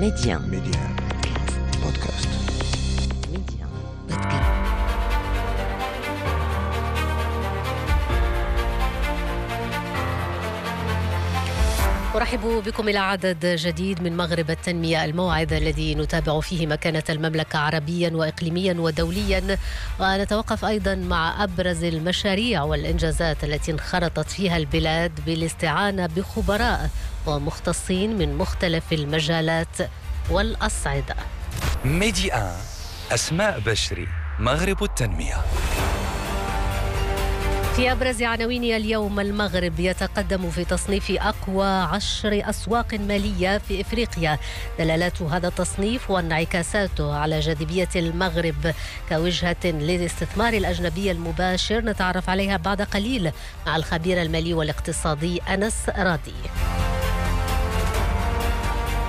ميديان بودكاست. ميديان بودكاست. أرحب بكم إلى عدد جديد من مغرب التنمية، الموعد الذي نتابع فيه مكانة المملكة عربيا وإقليميا ودوليا، ونتوقف أيضا مع أبرز المشاريع والإنجازات التي انخرطت فيها البلاد بالاستعانة بخبراء ومختصين من مختلف المجالات والأصعدة. ميديا، أسماء بشري، مغرب التنمية. في أبرز عناوينها اليوم، المغرب يتقدم في تصنيف أقوى 10 أسواق مالية في إفريقيا. دلالات هذا التصنيف وانعكاساته على جاذبية المغرب كوجهة للاستثمار الأجنبي المباشر نتعرف عليها بعد قليل مع الخبير المالي والاقتصادي أنس راضي.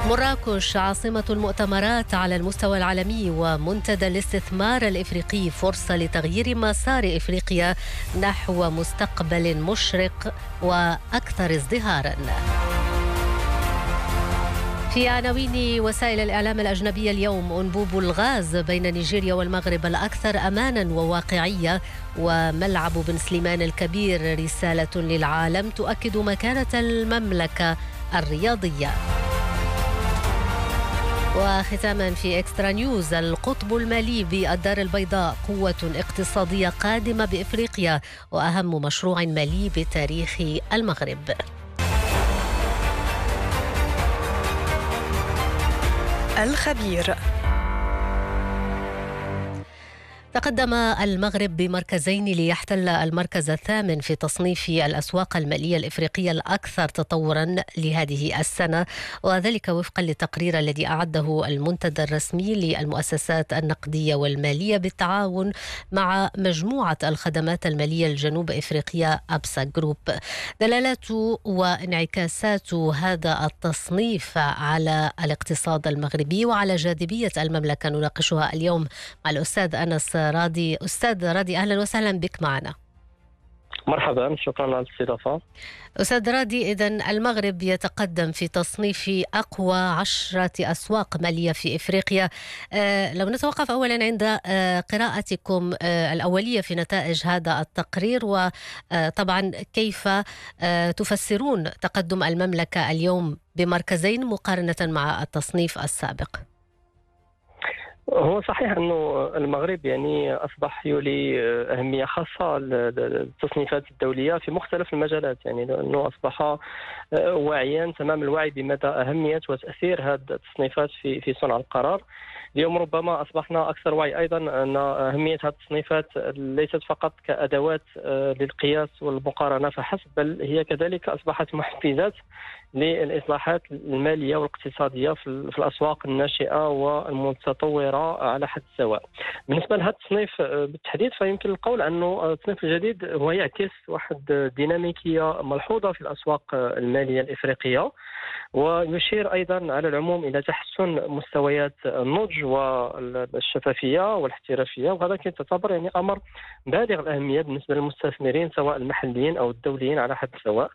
مراكش عاصمة المؤتمرات على المستوى العالمي ومنتدى الاستثمار الإفريقي، فرصة لتغيير مسار إفريقيا نحو مستقبل مشرق وأكثر ازدهاراً. في عناوين وسائل الإعلام الأجنبية اليوم، أنبوب الغاز بين نيجيريا والمغرب الأكثر أماناً وواقعية، وملعب بنسليمان الكبير رسالة للعالم تؤكد مكانة المملكة الرياضية. وختاما في إكسترا نيوز، القطب المالي بالدار البيضاء، قوة اقتصادية قادمة بإفريقيا وأهم مشروع مالي بتاريخ المغرب. الخبير. تقدم المغرب بمركزين ليحتل المركز الثامن في تصنيف الأسواق المالية الإفريقية الأكثر تطورا لهذه السنة، وذلك وفقا للتقرير الذي أعده المنتدى الرسمي للمؤسسات النقدية والمالية بالتعاون مع مجموعة الخدمات المالية الجنوب إفريقية أبسا جروب. دلالات وانعكاسات هذا التصنيف على الاقتصاد المغربي وعلى جاذبية المملكة نناقشها اليوم مع الأستاذ أنس راضي. أستاذ راضي، أهلا وسهلا بك معنا. مرحبا، شكرا على الاستضافة. أستاذ راضي، إذن المغرب يتقدم في تصنيف أقوى 10 أسواق مالية في إفريقيا. لو نتوقف أولا عند قراءتكم الأولية في نتائج هذا التقرير، وطبعا كيف تفسرون تقدم المملكة اليوم بمركزين مقارنة مع التصنيف السابق؟ هو صحيح أنه المغرب أصبح يولي أهمية خاصة للتصنيفات الدولية في مختلف المجالات، لأنه أصبح واعيا تمام الوعي بمدى أهمية وتأثير هذه التصنيفات في صنع القرار. اليوم ربما أصبحنا أكثر وعي أيضا أن أهمية هذه التصنيفات ليست فقط كأدوات للقياس والمقارنة فحسب، بل هي كذلك أصبحت محفزات للإصلاحات المالية والاقتصادية في الأسواق الناشئة والمتطورة على حد سواء. بالنسبة لهذا التصنيف بالتحديد، فيمكن القول أنه التصنيف الجديد هو يعكس واحد الديناميكية ملحوظة في الأسواق المالية الإفريقية، ويشير أيضا على العموم إلى تحسن مستويات النضج والشفافية والاحترافية، وهذا يعتبر أمر بالغ الأهمية بالنسبة للمستثمرين سواء المحليين أو الدوليين على حد سواء.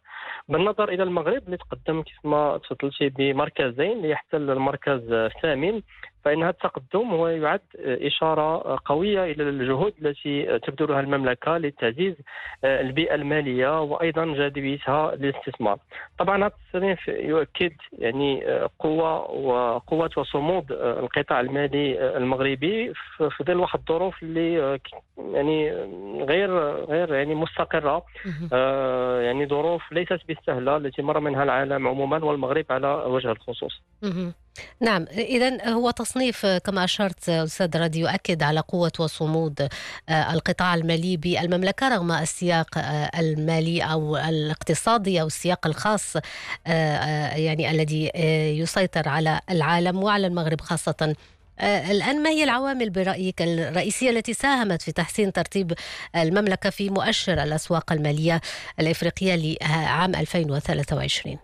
بالنظر إلى المغرب اللي تقدم كما تفضلتي بمركزين ليحتل المركز الثامن، فإن هذا التقدم هو يعد إشارة قوية إلى الجهود التي تبذلها المملكة لتعزيز البيئة المالية وأيضا جاذبيتها للاستثمار. طبعا هذا التصنيف يؤكد قوة وصمود القطاع المالي المغربي في ظل واحد الظروف اللي غير مستقرة، ظروف ليست بالسهلة التي مر منها العالم عموما والمغرب على وجه الخصوص. نعم، إذن هو تصنيف كما أشرت أستاذ راضي يؤكد على قوة وصمود القطاع المالي بالمملكة رغم السياق المالي أو الاقتصادي أو السياق الخاص الذي يسيطر على العالم وعلى المغرب خاصة. الآن ما هي العوامل برأيك الرئيسية التي ساهمت في تحسين ترتيب المملكة في مؤشر الأسواق المالية الإفريقية لعام 2023؟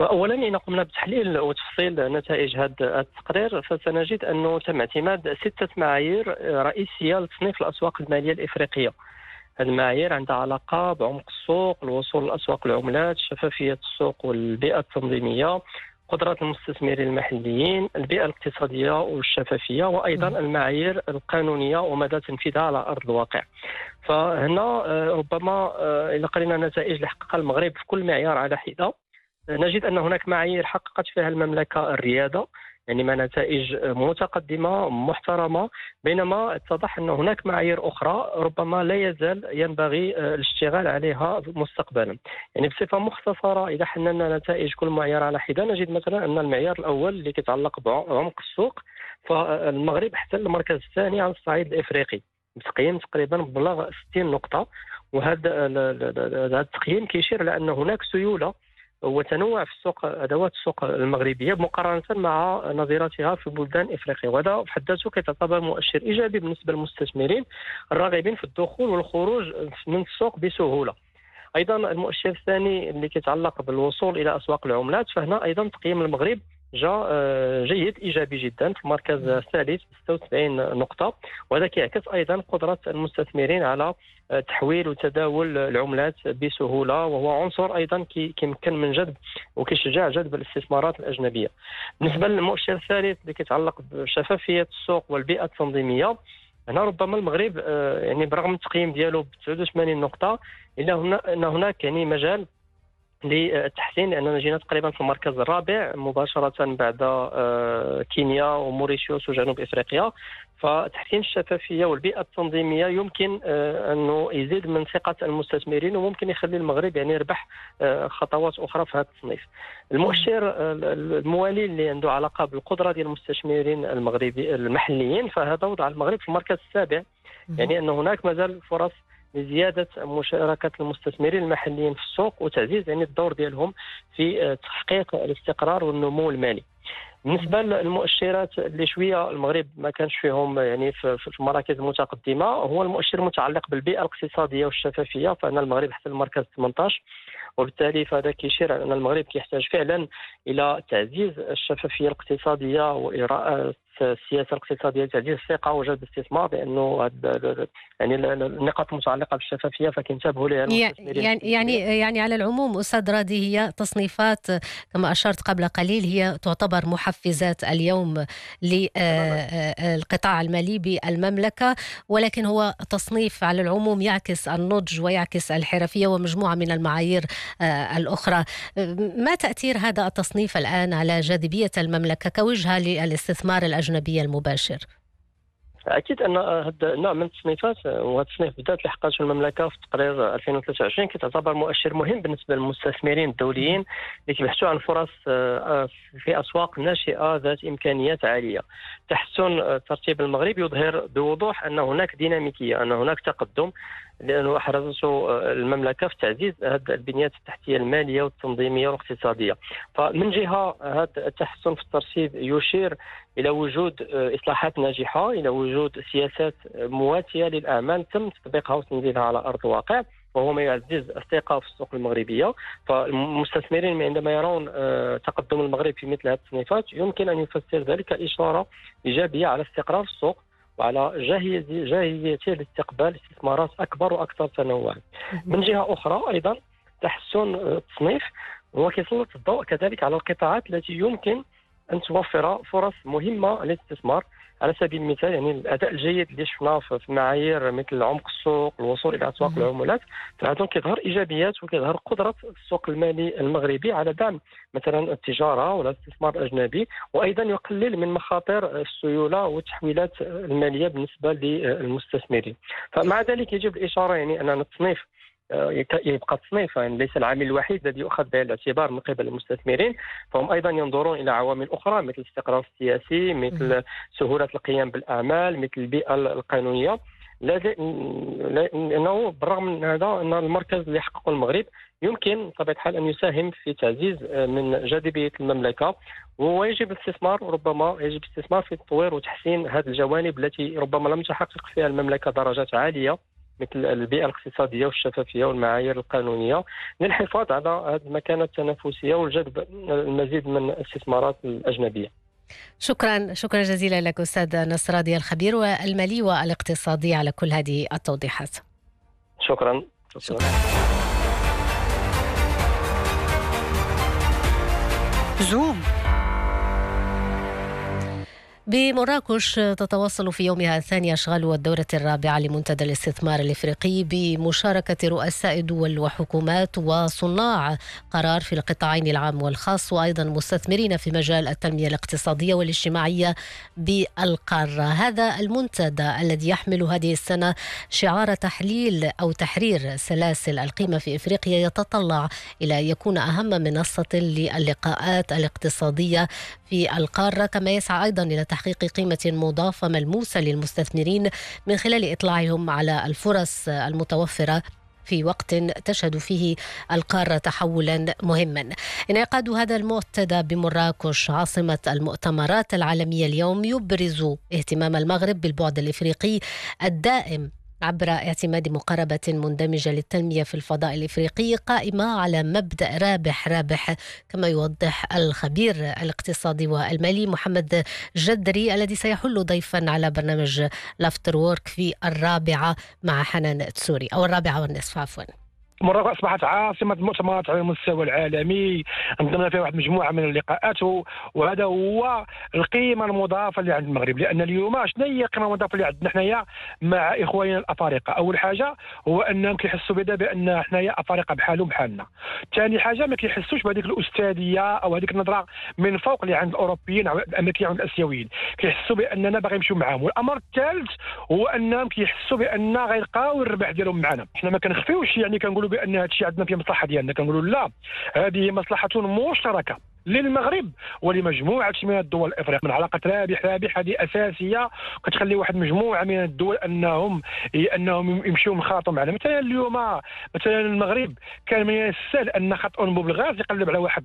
أولا إذا قمنا بتحليل وتفصيل نتائج هذا التقرير، فسنجد أنه تم اعتماد 6 معايير رئيسية لتصنيف الأسواق المالية الإفريقية. هذه المعايير عندها علاقة بعمق السوق، الوصول لأسواق العملات، شفافية السوق والبيئة التنظيمية، قدرة المستثمرين المحليين، البيئة الاقتصادية والشفافية، وأيضا المعايير القانونية ومدى تنفيذها على أرض الواقع. فهنا ربما إذا قرينا النتائج اللي حققها المغرب في كل معيار على حدة، نجد أن هناك معايير حققت فيها المملكة الريادة، يعني ما نتائج متقدمة محترمة، بينما اتضح أن هناك معايير أخرى ربما لا يزال ينبغي الاشتغال عليها مستقبلا. يعني بصفة مختصرة إذا حللنا نتائج كل معيار على حدة، نجد مثلا أن المعيار الأول اللي يتعلق بعمق السوق، فالمغرب احتل المركز الثاني على الصعيد الإفريقي بتقييم تقريبا بلغ 60 نقطة، وهذا التقييم كيشير على أن هناك سيولة وتنوع في السوق ادوات السوق المغربيه مقارنه مع نظيرتها في بلدان افريقيا، وهذا في حد ذاته كيعتبر مؤشر ايجابي بالنسبه للمستثمرين الراغبين في الدخول والخروج من السوق بسهوله. ايضا المؤشر الثاني اللي كيتعلق بالوصول الى اسواق العملات، فهنا ايضا تقييم المغرب جاء جيد ايجابي جدا في المركز الثالث 76 نقطه، وهذا كيعكس ايضا قدره المستثمرين على تحويل وتداول العملات بسهوله، وهو عنصر ايضا كيمكن من جذب وكيشجع جذب الاستثمارات الاجنبيه. بالنسبه للمؤشر الثالث اللي كيتعلق بشفافيه السوق والبيئه التنظيميه، هنا ربما المغرب يعني برغم التقييم ديالو ب 89 نقطه، الا ان هناك يعني مجال للتحسين، لأننا جينا تقريبا في المركز الرابع مباشرة بعد كينيا وموريشيوس وجنوب إفريقيا. فتحسين الشفافية والبيئة التنظيمية يمكن أنه يزيد من ثقة المستثمرين، وممكن يخلي المغرب يعني يربح خطوات أخرى في هذا التصنيف. المؤشر الموالي اللي عنده علاقة بالقدرة ديال المستثمرين المغربي المحليين، فهذا وضع المغرب في المركز السابع، يعني أن هناك مازال فرص لزيادة مشاركة المستثمرين المحليين في السوق وتعزيز يعني الدور ديالهم في تحقيق الاستقرار والنمو المالي. بالنسبة للمؤشرات اللي شوية المغرب ما كانش فيهم يعني في المراكز المتقدمة، هو المؤشر المتعلق بالبيئة الاقتصادية والشفافية، فأن المغرب حتى المركز 18، وبالتالي فهذا كيشير على أن المغرب يحتاج فعلا إلى تعزيز الشفافية الاقتصادية وإراءة السياسة الاقتصادية لتعزيز الثقة وجلب الاستثمار، لأنه يعني النقاط المتعلقة بالشفافية فكينتبهوا لها المستثمرين. يعني على العموم أستاذ راضي، هي تصنيفات كما أشرت قبل قليل هي تعتبر محفزات اليوم للقطاع المالي بالمملكة، ولكن هو تصنيف على العموم يعكس النضج ويعكس الحرفية ومجموعة من المعايير الأخرى. ما تأثير هذا التصنيف الآن على جاذبية المملكة كوجهة للاستثمار الأجنبي المباشر؟ أكيد أن هذا النوع من التصنيفات، وهذا التصنيف بالذات اللي حققته المملكة في تقرير 2023، كتعتبر مؤشر مهم بالنسبة للمستثمرين الدوليين اللي كيبحثوا عن فرص في أسواق ناشئة ذات إمكانيات عالية. تحسن ترتيب المغرب يظهر بوضوح أن هناك ديناميكية، أن هناك تقدم، لأنه أحرزته المملكة في تعزيز هذه البنيات التحتية المالية والتنظيمية والاقتصادية. فمن جهة هذا التحسن في الترتيب يشير إلى وجود إصلاحات ناجحة، إلى وجود سياسات مواتية للأعمال تم تطبيقها وتنزيلها على أرض الواقع، وهو ما يعزز الثقة في السوق المغربية. فالمستثمرين عندما يرون تقدم المغرب في مثل هذه التصنيفات يمكن أن يفسر ذلك إشارة إيجابية على استقرار السوق وعلى جاهزيته لاستقبال استثمارات أكبر وأكثر تنوعا. من جهة أخرى أيضا تحسن التصنيف هو كيسلط الضوء كذلك على القطاعات التي يمكن أن توفر فرص مهمة للاستثمار. على سبيل المثال يعني الأداء الجيد اللي شفناه في معايير مثل عمق السوق، الوصول إلى أسواق العملات، فهذا كيظهر إيجابيات وكيظهر قدرة السوق المالي المغربي على دعم مثلا التجارة ولا الاستثمار الأجنبي، وأيضا يقلل من مخاطر السيولة والتحويلات المالية بالنسبة للمستثمرين. فمع ذلك يجب الإشارة يعني أن التصنيف يبقى تصنيفا، يعني ليس العامل الوحيد الذي يؤخذ بعين الاعتبار من قبل المستثمرين، فهم أيضا ينظرون إلى عوامل أخرى مثل الاستقرار السياسي، مثل سهولة القيام بالأعمال، مثل البيئة القانونية. لأنه بالرغم من هذا أن المركز اللي حققه المغرب يمكن بطبيعة الحال أن يساهم في تعزيز من جاذبية المملكة، ويجب الاستثمار، ربما يجب الاستثمار في تطوير وتحسين هذه الجوانب التي ربما لم تحقق فيها المملكة درجات عالية، مثل البيئة الاقتصادية والشفافية والمعايير القانونية، للحفاظ على هذه المكانة التنافسية والجذب المزيد من الاستثمارات الأجنبية. شكرا جزيلا لك أستاذ أنس راضي الخبير والمالي والاقتصادي على كل هذه التوضيحات. شكرا. بمراكش تتواصل في يومها الثاني أشغال الدورة الرابعة لمنتدى الاستثمار الإفريقي بمشاركة رؤساء دول وحكومات وصناع قرار في القطاعين العام والخاص، وأيضا مستثمرين في مجال التنمية الاقتصادية والاجتماعية بالقارة. هذا المنتدى الذي يحمل هذه السنة شعار تحليل أو تحرير سلاسل القيمة في إفريقيا يتطلع إلى أن يكون أهم منصة للقاءات الاقتصادية في القارة، كما يسعى أيضا إلى تحقيق قيمة مضافة ملموسة للمستثمرين من خلال إطلاعهم على الفرص المتوفرة في وقت تشهد فيه القارة تحولا مهما. انعقاد هذا المنتدى بمراكش عاصمة المؤتمرات العالمية اليوم يبرز اهتمام المغرب بالبعد الإفريقي الدائم عبر اعتماد مقاربة مندمجة للتنمية في الفضاء الإفريقي قائمة على مبدأ رابح رابح، كما يوضح الخبير الاقتصادي والمالي محمد جدري الذي سيحل ضيفا على برنامج لافتر وورك في الرابعة مع حنان تسوري، أو الرابعة والنصف عفوا. مراكش أصبحت عاصمة مؤتمرات على المستوى العالمي، انضمنا فيها واحد مجموعة من اللقاءات، وهذا هو القيمة المضافة اللي عند المغرب. لأن اليوم شنو هي القيمة المضافة اللي عندنا حنايا مع إخواننا الأفارقة؟ أول حاجة هو أنهم كيحسوا بدا بأن حنايا أفارقة بحالهم بحالنا. ثاني حاجة ما كيحسوش بهذيك الأستاذية أو هذيك النظرة من فوق اللي عند الأوروبيين أو الأمريكيين أو الآسيويين، كيحسوا بأننا باغي نمشيو معاهم. والأمر الثالث هو أنهم كيحسوا بأن غيلقاو الربح ديالهم معنا. حنا ما كنخفيوش، يعني كنقولوا بان هذا الشيء عندنا فيه مصلحه ديالنا، كنقولوا لا، هذه مصلحه مشتركه للمغرب ولمجموعه من الدول الافريقيه. من علاقه رابح رابح هذه اساسيه، كتخلي واحد مجموعه من الدول انهم يمشيو يخاطوا معنا. مثلا اليوم مثلا المغرب كان من السهل ان خط أنبوب الغاز يقلب على واحد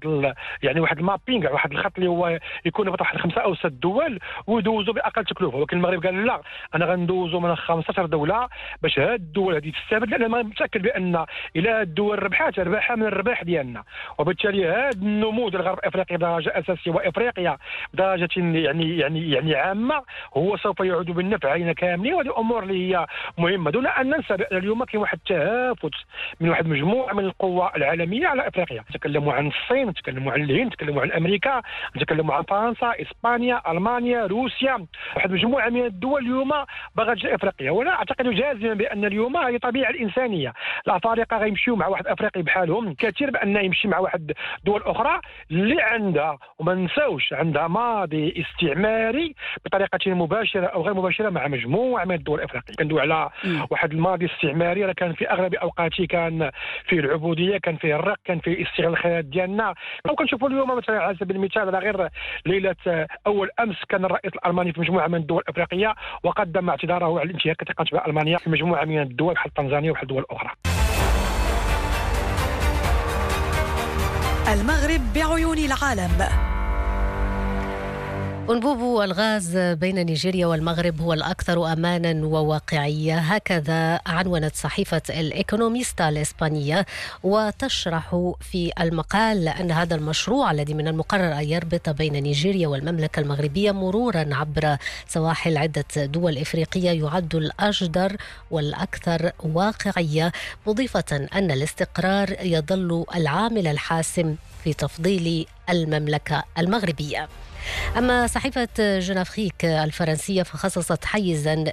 المابينغ، واحد الخط اللي هو يكون واحد 5 أو 6 دول ويدوزوا باقل تكلفه، ولكن المغرب قال لا، انا غندوزوا من 15 دوله باش هاد الدول هذه تستافد، لان المغرب متاكد بان الى الدول ربحات ربحها من الرباح ديالنا. وبالتالي هذا النموذج الغرب افريقيا بدرجه اساسيه وافريقيا بدرجه يعني عامه هو سوف يعود بالنفع علينا كاملين، وهذه الامور اللي هي مهمه. دون ان ننسى بان اليوم كاين واحد التهافت من واحد مجموعه من القوى العالميه على افريقيا، تكلموا عن الصين، تكلموا عن الهند، تكلموا عن امريكا، تكلموا عن فرنسا، اسبانيا، المانيا، روسيا، واحد مجموعه من الدول اليوم باغا تجي افريقيا. وانا اعتقد جازما بان اليوم هي طبيعه الانسانيه، الافارقه غيمشيو مع واحد افريقي بحالهم كثير بان يمشي مع واحد دول اخرى اللي عندها، وما نساوش عندها ماضي استعماري بطريقه مباشره او غير مباشره مع مجموعه من الدول الافريقيه. كندوي على واحد الماضي استعماري راه كان في اغلب اوقاته كان فيه العبوديه، كان فيه الرق، كان فيه استغلال الخيرات ديالنا. وكنشوفوا اليوم مثلا على سبيل المثال على غير ليله اول امس كان الرئيس الالماني في مجموعه من الدول الافريقيه وقدم اعتذاره على الانتهاكات اللي قامت بها المانيا في مجموعه من الدول بحال تنزانيا وبحال دول اخرى. المغرب بعيون العالم. أنبوب الغاز بين نيجيريا والمغرب هو الأكثر أمانا وواقعية، هكذا عنونت صحيفة الاكونوميستا الإسبانية، وتشرح في المقال أن هذا المشروع الذي من المقرر أن يربط بين نيجيريا والمملكة المغربية مرورا عبر سواحل عدة دول إفريقية يعد الأجدر والأكثر واقعية، مضيفة أن الاستقرار يظل العامل الحاسم في تفضيل المملكة المغربية. أما صحيفة جون أفريك الفرنسية فخصصت حيزا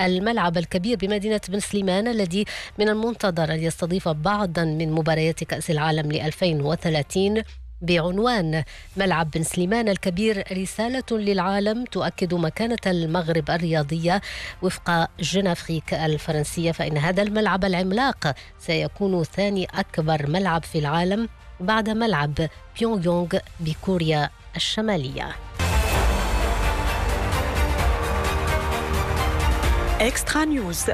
للملعب الكبير بمدينة بنسليمان الذي من المنتظر أن يستضيف بعضا من مباريات كأس العالم ل2030 بعنوان ملعب بنسليمان الكبير رسالة للعالم تؤكد مكانة المغرب الرياضية. وفق جون أفريك الفرنسية فإن هذا الملعب العملاق سيكون ثاني أكبر ملعب في العالم بعد ملعب بيونغ يونغ بكوريا الشمالية. إكسترا نيوز.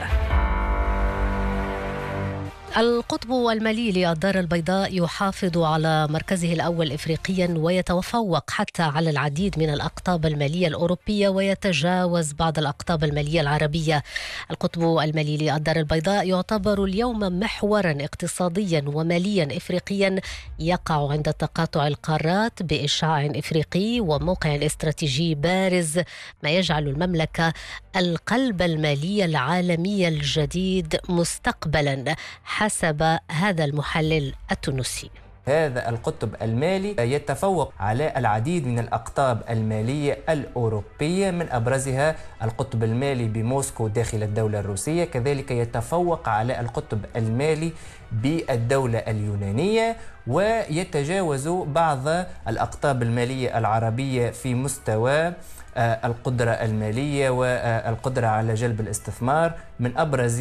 القطب المالي للدار البيضاء يحافظ على مركزه الأول إفريقيا ويتفوق حتى على العديد من الأقطاب المالية الأوروبية ويتجاوز بعض الأقطاب المالية العربية. القطب المالي للدار البيضاء يعتبر اليوم محورا اقتصاديا وماليا إفريقيا يقع عند تقاطع القارات بإشعاع إفريقي وموقع استراتيجي بارز، ما يجعل المملكة القلب المالي العالمي الجديد مستقبلا حسب هذا المحلل التونسي. هذا القطب المالي يتفوق على العديد من الأقطاب المالية الأوروبية، من أبرزها القطب المالي بموسكو داخل الدولة الروسية، كذلك يتفوق على القطب المالي بالدولة اليونانية، ويتجاوز بعض الأقطاب المالية العربية في مستوى القدرة المالية والقدرة على جلب الاستثمار. من أبرز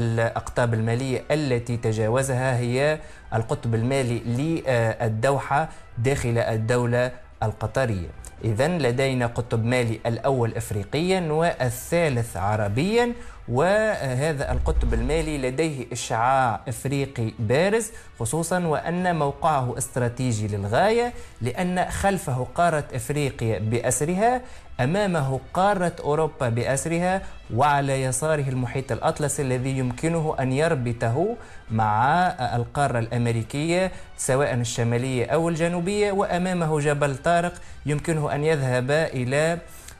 الأقطاب المالية التي تجاوزها هي القطب المالي للدوحة داخل الدولة القطرية. إذن لدينا قطب مالي الأول إفريقيا والثالث عربيا، وهذا القطب المالي لديه إشعاع إفريقي بارز، خصوصا وأن موقعه استراتيجي للغاية، لأن خلفه قارة إفريقيا بأسرها، أمامه قارة أوروبا بأسرها، وعلى يساره المحيط الأطلسي الذي يمكنه أن يربطه مع القارة الأمريكية سواء الشمالية أو الجنوبية، وأمامه جبل طارق يمكنه أن يذهب إلى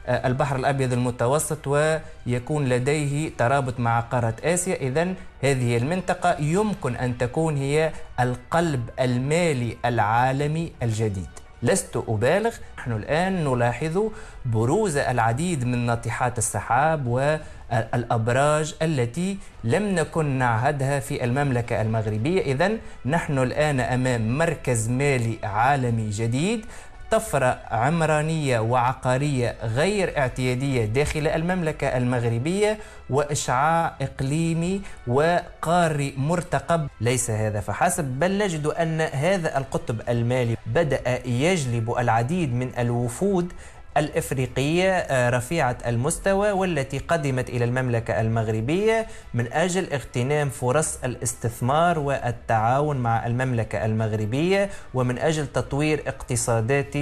البحر الأبيض المتوسط ويكون لديه ترابط مع قارة آسيا. إذن هذه المنطقة يمكن أن تكون هي القلب المالي العالمي الجديد. لست أبالغ، نحن الآن نلاحظ بروز العديد من ناطحات السحاب والأبراج التي لم نكن نعهدها في المملكة المغربية. إذن نحن الآن أمام مركز مالي عالمي جديد، طفرة عمرانية وعقارية غير اعتيادية داخل المملكة المغربية، وإشعاع إقليمي وقاري مرتقب. ليس هذا فحسب، بل نجد أن هذا القطب المالي بدأ يجلب العديد من الوفود الإفريقية رفيعة المستوى والتي قدمت إلى المملكة المغربية من أجل اغتنام فرص الاستثمار والتعاون مع المملكة المغربية، ومن أجل تطوير اقتصادات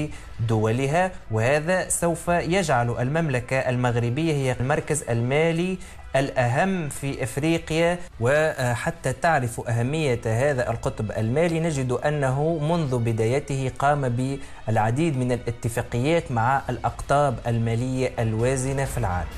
دولها. وهذا سوف يجعل المملكة المغربية هي المركز المالي الأهم في إفريقيا. وحتى تعرف أهمية هذا القطب المالي، نجد أنه منذ بدايته قام بالعديد من الاتفاقيات مع الأقطاب المالية الوازنة في العالم.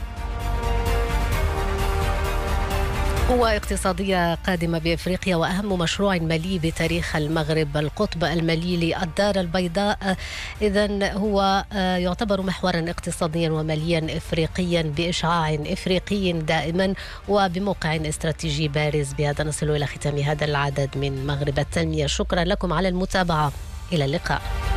قوة اقتصادية قادمة بإفريقيا، وأهم مشروع مالي بتاريخ المغرب القطب المالي للدار البيضاء، إذن هو يعتبر محورا اقتصاديا وماليا إفريقيا بإشعاع إفريقي دائما وبموقع استراتيجي بارز. بهذا نصل إلى ختام هذا العدد من مغرب التنمية، شكرا لكم على المتابعة، إلى اللقاء.